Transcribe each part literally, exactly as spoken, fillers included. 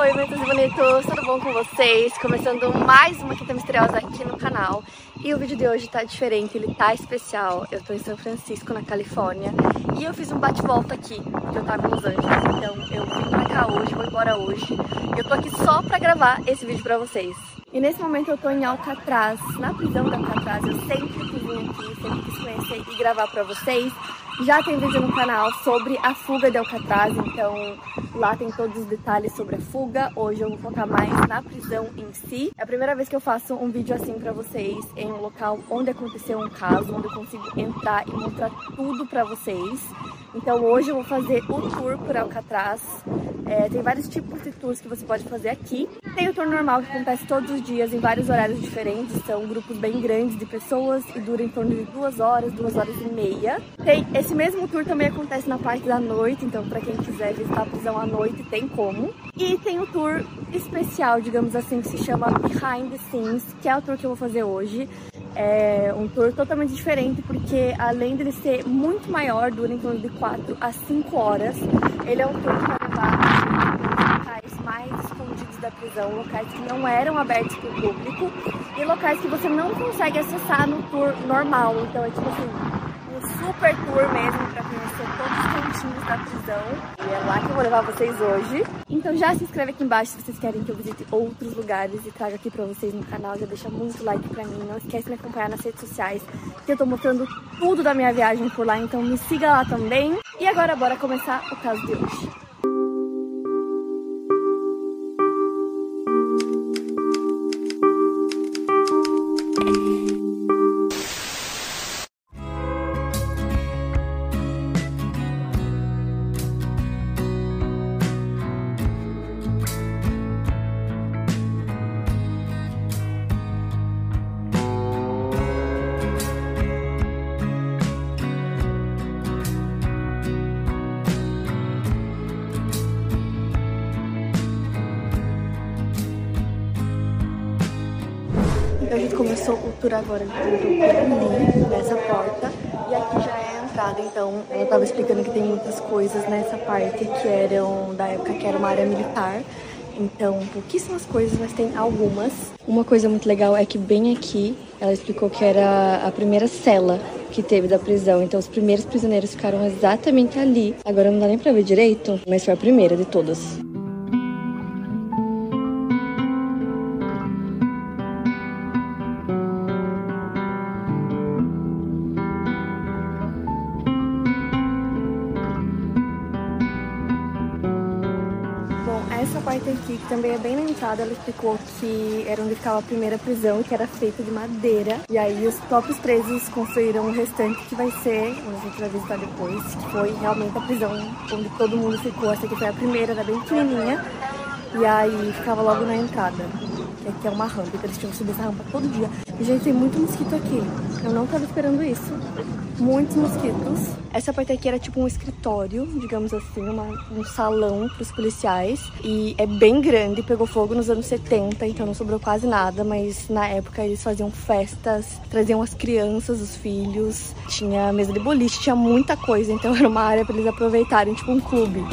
Oi, bonitos e bonitos, tudo bom com vocês? Começando mais uma Quinta Misteriosa aqui no canal. E o vídeo de hoje tá diferente, ele tá especial. Eu tô em São Francisco, na Califórnia, e eu fiz um bate-volta aqui, porque eu tava em Los Angeles. Então eu vim pra cá hoje, vou embora hoje. Eu tô aqui só pra gravar esse vídeo pra vocês. E nesse momento eu tô em Alcatraz, na prisão da Alcatraz. Eu sempre quis vir aqui, sempre quis conhecer e gravar pra vocês. Já tem vídeo no canal sobre a fuga de Alcatraz, então lá tem todos os detalhes sobre a fuga. Hoje eu vou focar mais na prisão em si. É a primeira vez que eu faço um vídeo assim pra vocês, em um local onde aconteceu um caso, onde eu consigo entrar e mostrar tudo pra vocês. Então hoje eu vou fazer o tour por Alcatraz. É, tem vários tipos de tours que você pode fazer aqui. Tem o tour normal que acontece todos os dias, em vários horários diferentes. São grupos bem grandes de pessoas e dura em torno de duas horas, duas horas e meia. Tem esse Esse mesmo tour também acontece na parte da noite, então pra quem quiser visitar a prisão à noite tem como. E tem o tour especial, digamos assim, que se chama Behind the Scenes, que é o tour que eu vou fazer hoje. É um tour totalmente diferente, porque além dele ser muito maior, dura em torno de quatro a cinco horas. Ele é um tour que vai levar locais mais escondidos da prisão, locais que não eram abertos para o público e locais que você não consegue acessar no tour normal. Então é tipo assim, super tour mesmo, pra conhecer todos os cantinhos da prisão. E é lá que eu vou levar vocês hoje. Então já se inscreve aqui embaixo se vocês querem que eu visite outros lugares e traga aqui pra vocês no canal. Já deixa muito like pra mim. Não esquece de me acompanhar nas redes sociais, que eu tô mostrando tudo da minha viagem por lá. Então me siga lá também. E agora bora começar o caso de hoje. A gente começou o tour agora dentro dessa porta e aqui já é a entrada. Então eu tava explicando que tem muitas coisas nessa parte que eram da época que era uma área militar, então pouquíssimas coisas, mas tem algumas. Uma coisa muito legal é que bem aqui ela explicou que era a primeira cela que teve da prisão, então os primeiros prisioneiros ficaram exatamente ali. Agora não dá nem pra ver direito, mas foi a primeira de todas. Aqui, que também é bem na entrada, ela explicou que era onde ficava a primeira prisão, que era feita de madeira. E aí os próprios presos construíram o restante, que vai ser, onde a gente vai visitar depois, que foi realmente a prisão onde todo mundo ficou. Essa aqui foi a primeira, era bem pequenininha. E aí ficava logo na entrada, que aqui é uma rampa, então eles tinham que subir essa rampa todo dia. E gente, tem muito mosquito aqui, eu não tava esperando isso. Muitos mosquitos. Essa parte aqui era tipo um escritório, digamos assim, uma, um salão para os policiais. E é bem grande, pegou fogo nos anos setenta, então não sobrou quase nada. Mas na época eles faziam festas, traziam as crianças, os filhos. Tinha mesa de boliche, tinha muita coisa, então era uma área para eles aproveitarem, tipo um clube.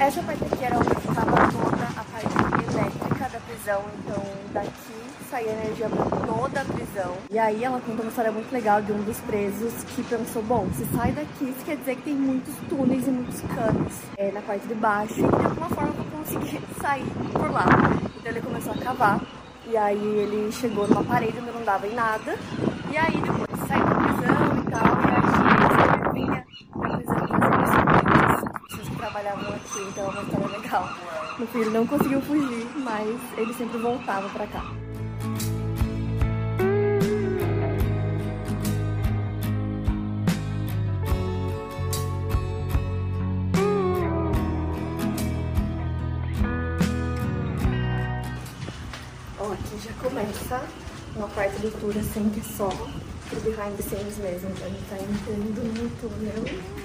Essa parte aqui era onde daqui sair a energia pra toda a prisão. E aí ela conta uma história muito legal de um dos presos que pensou, bom, se sai daqui, isso quer dizer que tem muitos túneis e muitos canos é, na parte de baixo, e de alguma forma eu consegui sair por lá. Então ele começou a cavar, e aí ele chegou numa parede onde não dava em nada, e aí depois saiu da prisão e tal, e aí ele vinha pra prisão de pessoas que trabalhavam aqui, então é uma história legal. Meu filho não conseguiu fugir, mas ele sempre voltava pra cá. Ó, aqui já começa uma parte do tour assim que é só pro behind the scenes mesmo. Então a gente tá entrando no túnel.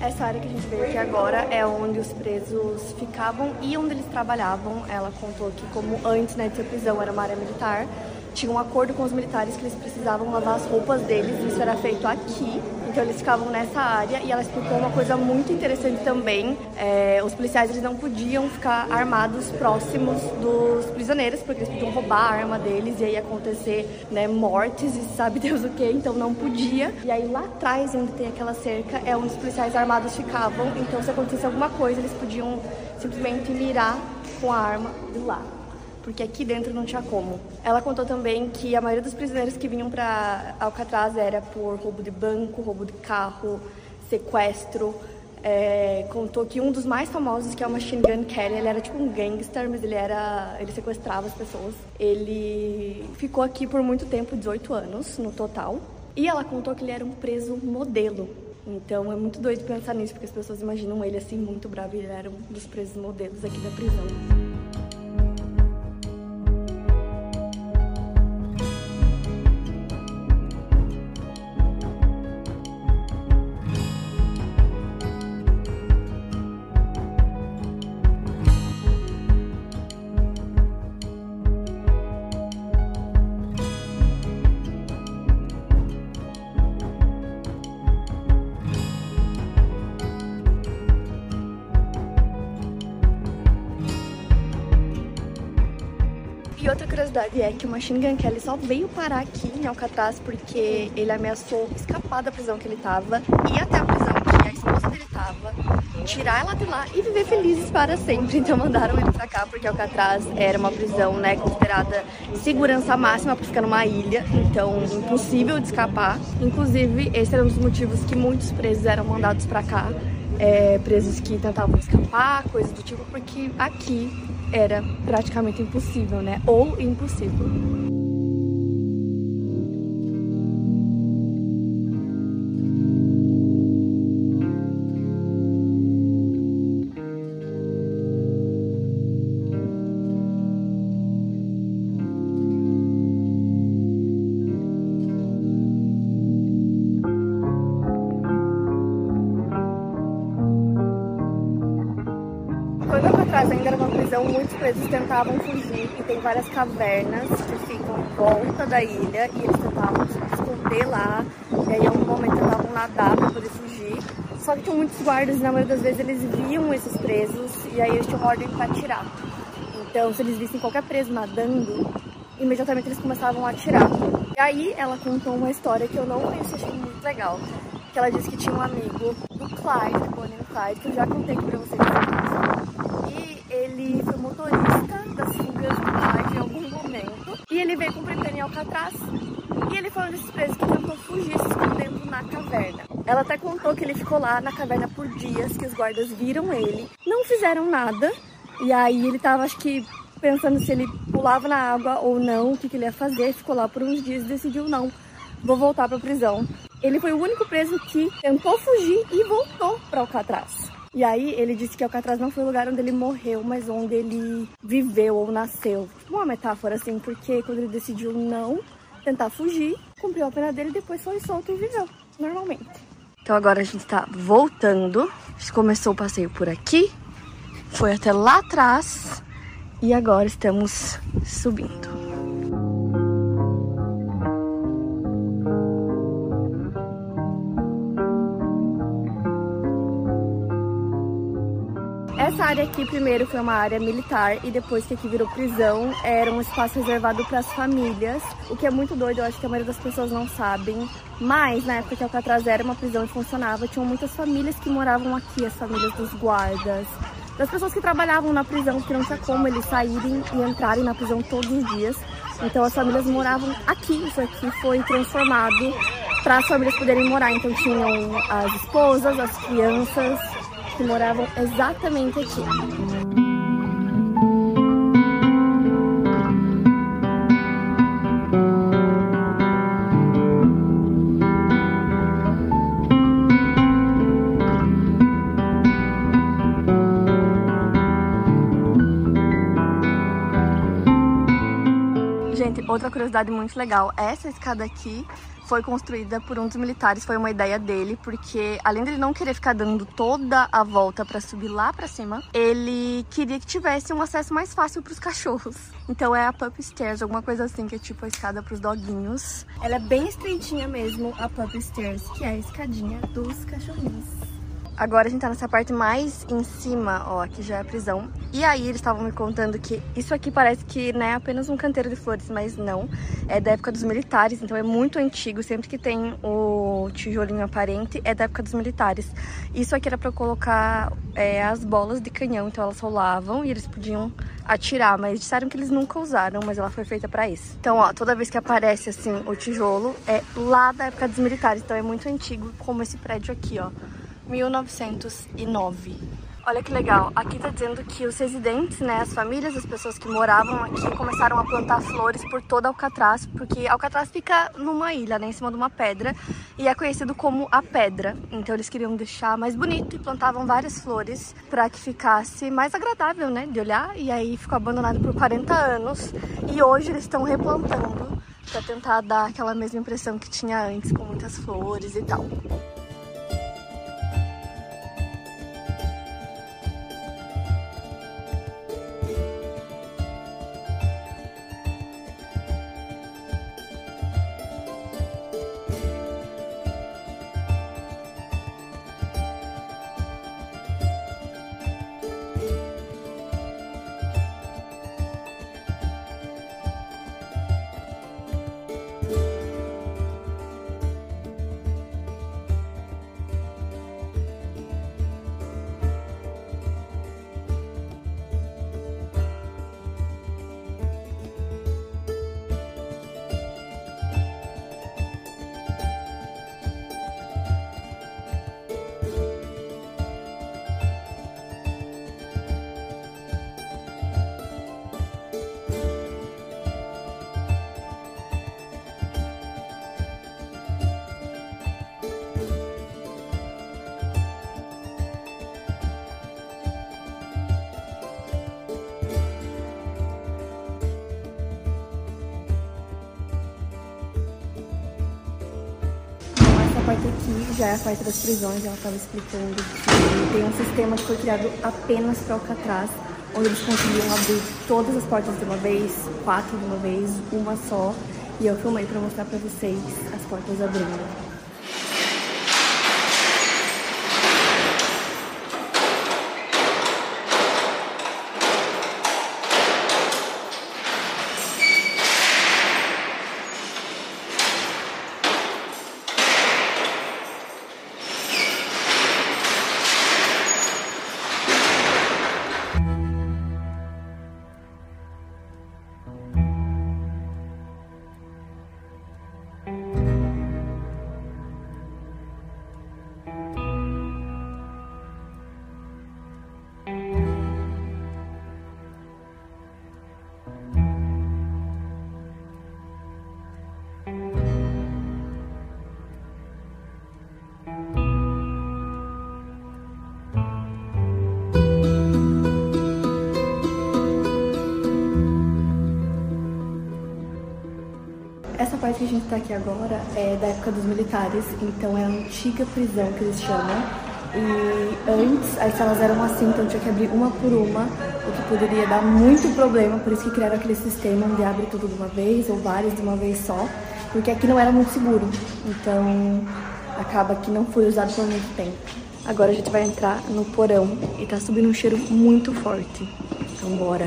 Essa área que a gente veio aqui agora é onde os presos ficavam e onde eles trabalhavam. Ela contou que, como antes, né, de ser prisão era uma área militar, tinha um acordo com os militares que eles precisavam lavar as roupas deles, e isso era feito aqui. Então eles ficavam nessa área, e ela explicou uma coisa muito interessante também. É, os policiais eles não podiam ficar armados próximos dos prisioneiros, porque eles podiam roubar a arma deles e aí acontecer, né, mortes e sabe Deus o que, então não podia. E aí lá atrás, onde tem aquela cerca, é onde os policiais armados ficavam, então se acontecesse alguma coisa eles podiam simplesmente mirar com a arma de lá, porque aqui dentro não tinha como. Ela contou também que a maioria dos prisioneiros que vinham para Alcatraz era por roubo de banco, roubo de carro, sequestro. É, contou que um dos mais famosos, que é o Machine Gun Kelly, ele era tipo um gangster, mas ele, era, ele sequestrava as pessoas. Ele ficou aqui por muito tempo, dezoito anos no total. E ela contou que ele era um preso modelo. Então é muito doido pensar nisso, porque as pessoas imaginam ele assim muito bravo, e ele era um dos presos modelos aqui da prisão. E outra curiosidade é que o Machine Gun Kelly só veio parar aqui em Alcatraz porque ele ameaçou escapar da prisão que ele tava, ir até a prisão que a esposa dele tava, tirar ela de lá e viver felizes para sempre. Então mandaram ele pra cá porque Alcatraz era uma prisão, né, considerada segurança máxima por ficar numa ilha, então impossível de escapar. Inclusive, esse era um dos motivos que muitos presos eram mandados pra cá, é, presos que tentavam escapar, coisas do tipo, porque aqui era praticamente impossível, né? Ou impossível. Ainda era uma prisão, muitos presos tentavam fugir e tem várias cavernas que ficam em volta da ilha e eles tentavam se esconder lá, e aí em algum momento tentavam nadar para poder fugir, só que tinham muitos guardas e na maioria das vezes eles viam esses presos e aí eles tinham ordem para atirar. Então se eles vissem qualquer preso nadando, imediatamente eles começavam a atirar. E aí ela contou uma história que eu não conhecia, achei muito legal, que ela disse que tinha um amigo do Clyde, do Bonnie do Clyde, que eu já contei aqui pra vocês, e ele foi motorista das fugas do Clyde em algum momento, e ele veio cumprir pena em Alcatraz, e ele foi um desses presos que tentou fugir se escondendo na caverna. Ela até contou que ele ficou lá na caverna por dias, que os guardas viram ele, não fizeram nada, e aí ele tava, acho que, pensando se ele pulava na água ou não, o que, que ele ia fazer, ficou lá por uns dias e decidiu não, vou voltar pra prisão. Ele foi o único preso que tentou fugir e voltou para Alcatraz. E aí ele disse que Alcatraz não foi o lugar onde ele morreu, mas onde ele viveu ou nasceu. Uma metáfora assim, porque quando ele decidiu não tentar fugir, cumpriu a pena dele, depois foi solto e viveu normalmente. Então agora a gente tá voltando. A gente começou o passeio por aqui, foi até lá atrás e agora estamos subindo. Essa área aqui primeiro foi uma área militar e depois que aqui virou prisão, era um espaço reservado para as famílias, o que é muito doido, eu acho que a maioria das pessoas não sabem, mas na época que Alcatraz era uma prisão e funcionava, tinham muitas famílias que moravam aqui, as famílias dos guardas, das pessoas que trabalhavam na prisão, que não tinha como eles saírem e entrarem na prisão todos os dias, então as famílias moravam aqui, isso aqui foi transformado para as famílias poderem morar, então tinham as esposas, as crianças, que moravam exatamente aqui. Gente, outra curiosidade muito legal, essa escada aqui foi construída por um dos militares, foi uma ideia dele, porque além dele não querer ficar dando toda a volta para subir lá para cima, ele queria que tivesse um acesso mais fácil para os cachorros. Então é a Pup Stairs, alguma coisa assim, que é tipo a escada para os doguinhos. Ela é bem estreitinha mesmo, a Pup Stairs, que é a escadinha dos cachorrinhos. Agora a gente tá nessa parte mais em cima, ó, aqui já é a prisão. E aí eles estavam me contando que isso aqui parece que não é apenas um canteiro de flores, mas não. É da época dos militares, então é muito antigo. Sempre que tem o tijolinho aparente, é da época dos militares. Isso aqui era pra colocar é, as bolas de canhão, então elas rolavam e eles podiam atirar, mas disseram que eles nunca usaram, mas ela foi feita pra isso. Então, ó, toda vez que aparece, assim, o tijolo, é lá da época dos militares, então é muito antigo, como esse prédio aqui, ó. mil novecentos e nove. Olha que legal, aqui tá dizendo que os residentes, né, as famílias, as pessoas que moravam aqui começaram a plantar flores por toda Alcatraz, porque Alcatraz fica numa ilha, né, em cima de uma pedra, e é conhecido como a pedra, então eles queriam deixar mais bonito e plantavam várias flores para que ficasse mais agradável, né, de olhar, e aí ficou abandonado por quarenta anos, e hoje eles estão replantando para tentar dar aquela mesma impressão que tinha antes, com muitas flores e tal. Essa parte aqui já é a parte das prisões, ela estava explicando que tem um sistema que foi criado apenas para Alcatraz, onde eles conseguiam abrir todas as portas de uma vez, quatro de uma vez, uma só, e eu filmei para mostrar para vocês as portas abrindo. Essa parte que a gente tá aqui agora é da época dos militares, então é a antiga prisão que eles chamam. E antes as salas eram assim, então tinha que abrir uma por uma, o que poderia dar muito problema, por isso que criaram aquele sistema onde abre tudo de uma vez, ou várias de uma vez só, porque aqui não era muito seguro, então acaba que não foi usado por muito tempo. Agora a gente vai entrar no porão e tá subindo um cheiro muito forte. Então bora!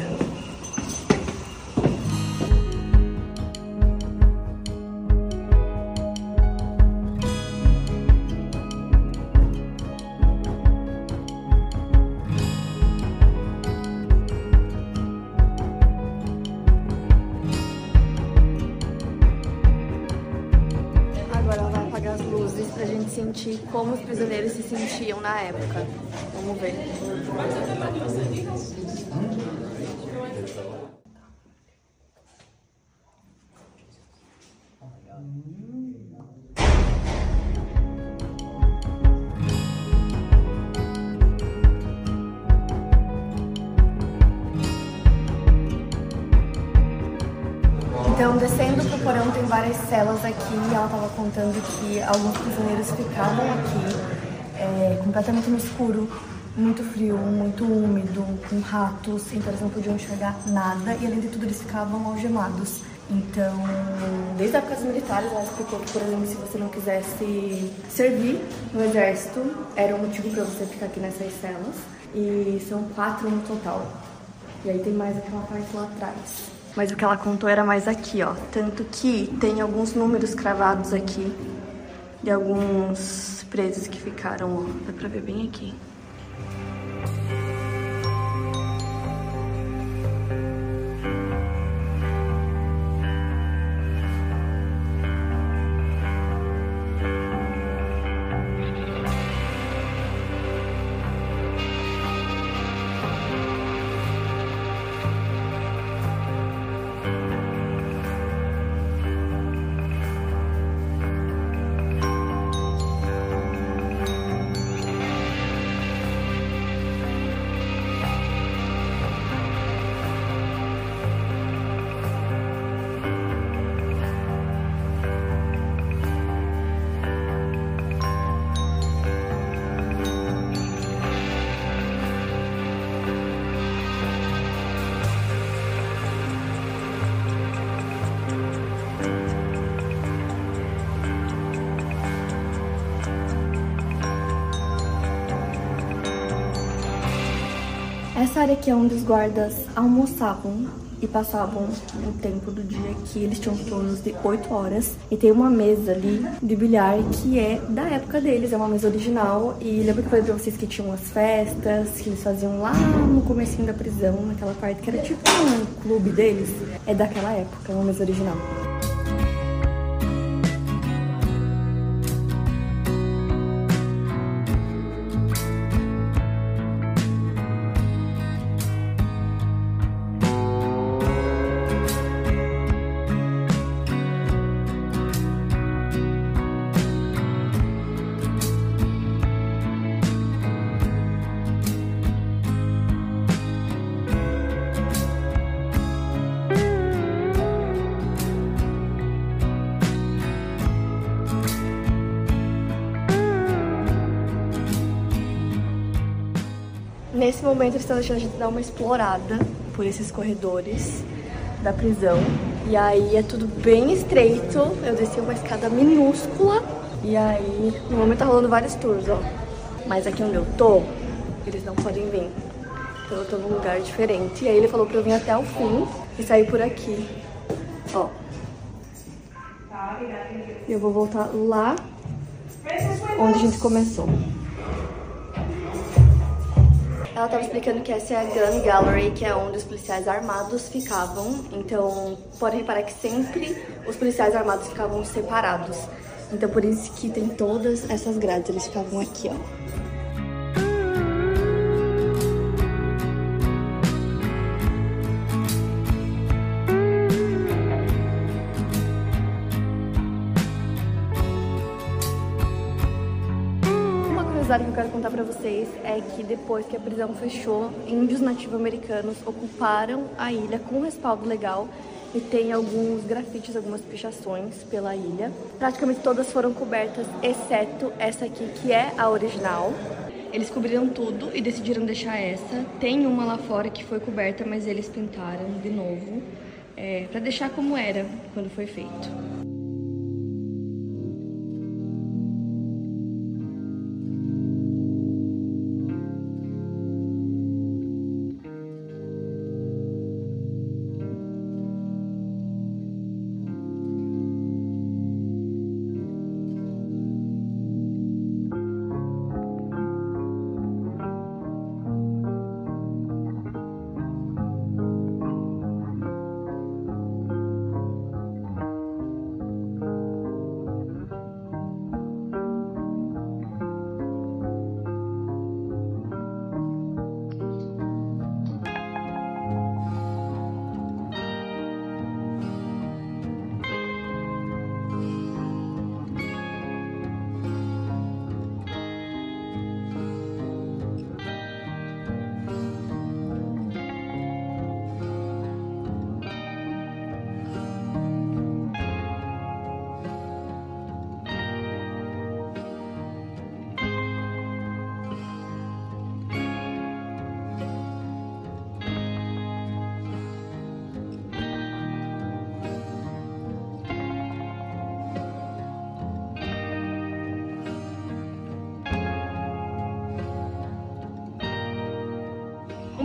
Pra gente sentir como os prisioneiros se sentiam na época. Vamos ver. Então, descendo pro porão, tem várias celas aqui e ela tava contando que alguns prisioneiros ficavam aqui é, completamente no escuro, muito frio, muito úmido, com ratos, então eles não podiam enxergar nada e, além de tudo, eles ficavam algemados. Então, desde a época dos militares, ela explicou que, por exemplo, se você não quisesse servir no exército, era um motivo pra você ficar aqui nessas celas. E são quatro no total. E aí tem mais aquela parte lá atrás. Mas o que ela contou era mais aqui, ó. Tanto que tem alguns números cravados aqui de alguns presos que ficaram, ó. Dá pra ver bem aqui. Essa área aqui é onde os guardas almoçavam e passavam o tempo do dia aqui. Eles tinham turnos de oito horas e tem uma mesa ali de bilhar que é da época deles, é uma mesa original. E lembra que eu falei pra vocês que tinham as festas que eles faziam lá no comecinho da prisão, naquela parte que era tipo um clube deles? É daquela época, é uma mesa original. Nesse momento eles estão deixando a gente dar uma explorada por esses corredores da prisão. E aí é tudo bem estreito, eu desci uma escada minúscula. E aí no momento tá rolando vários tours, ó. Mas aqui onde eu tô, eles não podem vir. Então eu tô num lugar diferente. E aí ele falou pra eu vir até o fim e sair por aqui, ó. E eu vou voltar lá onde a gente começou. Ela estava explicando que essa é a Gun Gallery, que é onde os policiais armados ficavam. Então, podem reparar que sempre os policiais armados ficavam separados. Então, por isso que tem todas essas grades, eles ficavam aqui, ó. O que eu quero contar pra vocês é que depois que a prisão fechou, índios nativo-americanos ocuparam a ilha com respaldo legal e tem alguns grafites, algumas pichações pela ilha. Praticamente todas foram cobertas, exceto essa aqui, que é a original. Eles cobriram tudo e decidiram deixar essa. Tem uma lá fora que foi coberta, mas eles pintaram de novo, é, pra deixar como era quando foi feito.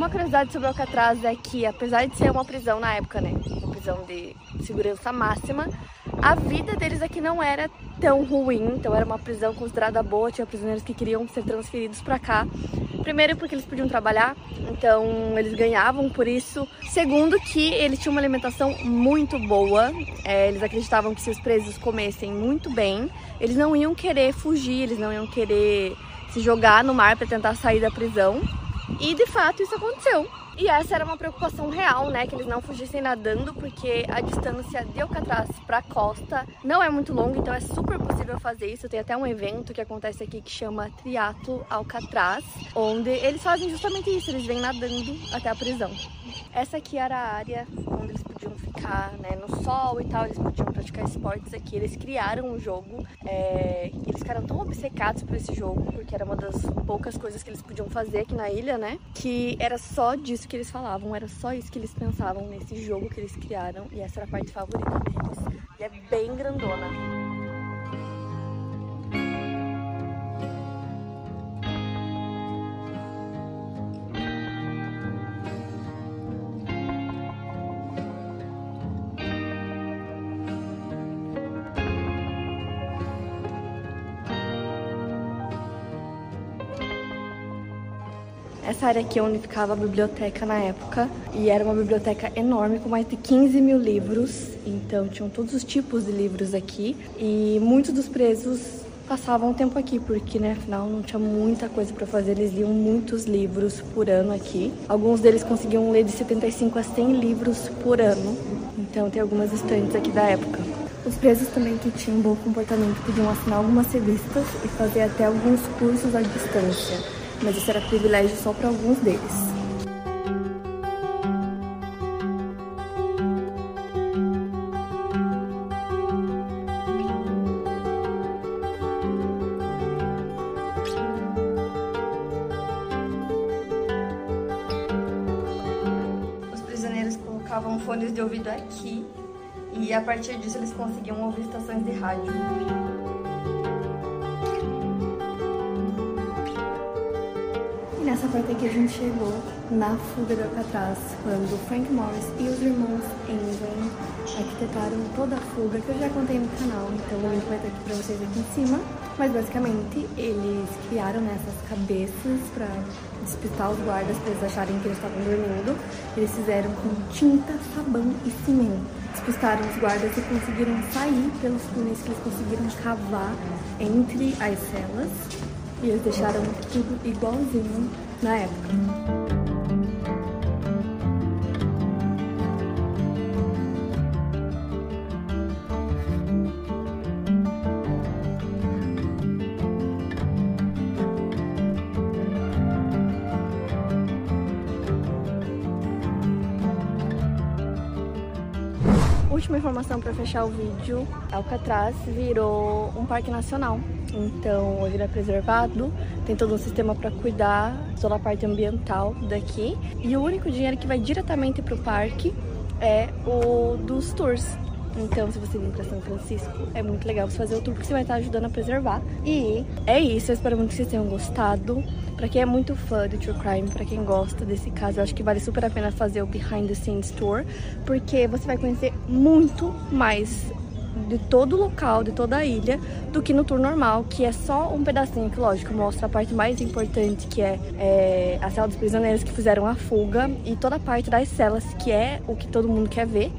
Uma curiosidade sobre Alcatraz é que, apesar de ser uma prisão na época, né, uma prisão de segurança máxima, a vida deles aqui não era tão ruim, então era uma prisão considerada boa, tinha prisioneiros que queriam ser transferidos para cá. Primeiro porque eles podiam trabalhar, então eles ganhavam por isso. Segundo que eles tinham uma alimentação muito boa, é, eles acreditavam que se os presos comessem muito bem, eles não iam querer fugir, eles não iam querer se jogar no mar para tentar sair da prisão. E de fato isso aconteceu. E essa era uma preocupação real, né, que eles não fugissem nadando, porque a distância de Alcatraz para a costa não é muito longa, então é super possível fazer isso. Tem até um evento que acontece aqui que chama Triato Alcatraz, onde eles fazem justamente isso, eles vêm nadando até a prisão. Essa aqui era a área onde eles podiam ficar, né, no sol e tal, eles podiam praticar esportes aqui. Eles criaram um jogo, é... eles ficaram tão obcecados por esse jogo, porque era uma das poucas coisas que eles podiam fazer aqui na ilha, né, que era só disso que eles falavam, era só isso que eles pensavam nesse jogo que eles criaram, e essa era a parte favorita deles, e é bem grandona. Essa área aqui é onde ficava a biblioteca na época, e era uma biblioteca enorme com mais de quinze mil livros, então tinham todos os tipos de livros aqui, e muitos dos presos passavam o tempo aqui, porque, né, afinal não tinha muita coisa para fazer, eles liam muitos livros por ano aqui. Alguns deles conseguiam ler de setenta e cinco a cem livros por ano, então tem algumas estantes aqui da época. Os presos também que tinham um bom comportamento podiam assinar algumas revistas e fazer até alguns cursos à distância, mas isso era privilégio só para alguns deles. Os prisioneiros colocavam fones de ouvido aqui e a partir disso eles conseguiam ouvir estações de rádio. Nessa parte aqui a gente chegou na fuga de Alcatraz, quando Frank Morris e os irmãos Engel arquitetaram toda a fuga, que eu já contei no canal, então o link vai estar aqui pra vocês aqui em cima. Mas basicamente eles criaram essas cabeças pra despistar os guardas, pra eles acharem que eles estavam dormindo. Eles fizeram com tinta, sabão e cimento. Despistaram os guardas e conseguiram sair pelos túneis que eles conseguiram cavar entre as celas. E eles deixaram tudo igualzinho na época. Última informação para fechar o vídeo: Alcatraz virou um parque nacional. Então ele é preservado, tem todo um sistema para cuidar, toda a parte ambiental daqui. E o único dinheiro que vai diretamente para o parque é o dos tours. Então se você vir para São Francisco, é muito legal você fazer o tour, porque você vai estar ajudando a preservar. E é isso, eu espero muito que vocês tenham gostado. Para quem é muito fã do True Crime, para quem gosta desse caso, eu acho que vale super a pena fazer o Behind the Scenes Tour, porque você vai conhecer muito mais de todo o local, de toda a ilha, do que no tour normal, que é só um pedacinho que, lógico, mostra a parte mais importante, que é, é a cela dos prisioneiros que fizeram a fuga, e toda a parte das celas, que é o que todo mundo quer ver,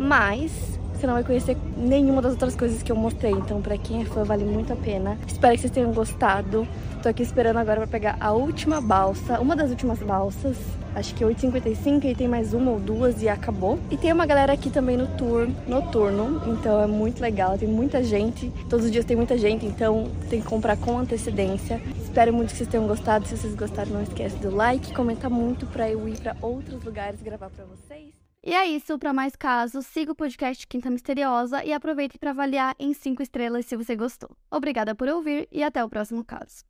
mas você não vai conhecer nenhuma das outras coisas que eu mostrei, então pra quem é fã vale muito a pena. Espero que vocês tenham gostado. Tô aqui esperando agora pra pegar a última balsa, uma das últimas balsas, acho que é oito e cinquenta e cinco, e tem mais uma ou duas e acabou. E tem uma galera aqui também no tour noturno, então é muito legal, tem muita gente, todos os dias tem muita gente, então tem que comprar com antecedência. Espero muito que vocês tenham gostado, se vocês gostaram não esquece do like, comenta muito pra eu ir pra outros lugares gravar pra vocês. E é isso, para mais casos, siga o podcast Quinta Misteriosa e aproveite para avaliar em cinco estrelas se você gostou. Obrigada por ouvir e até o próximo caso.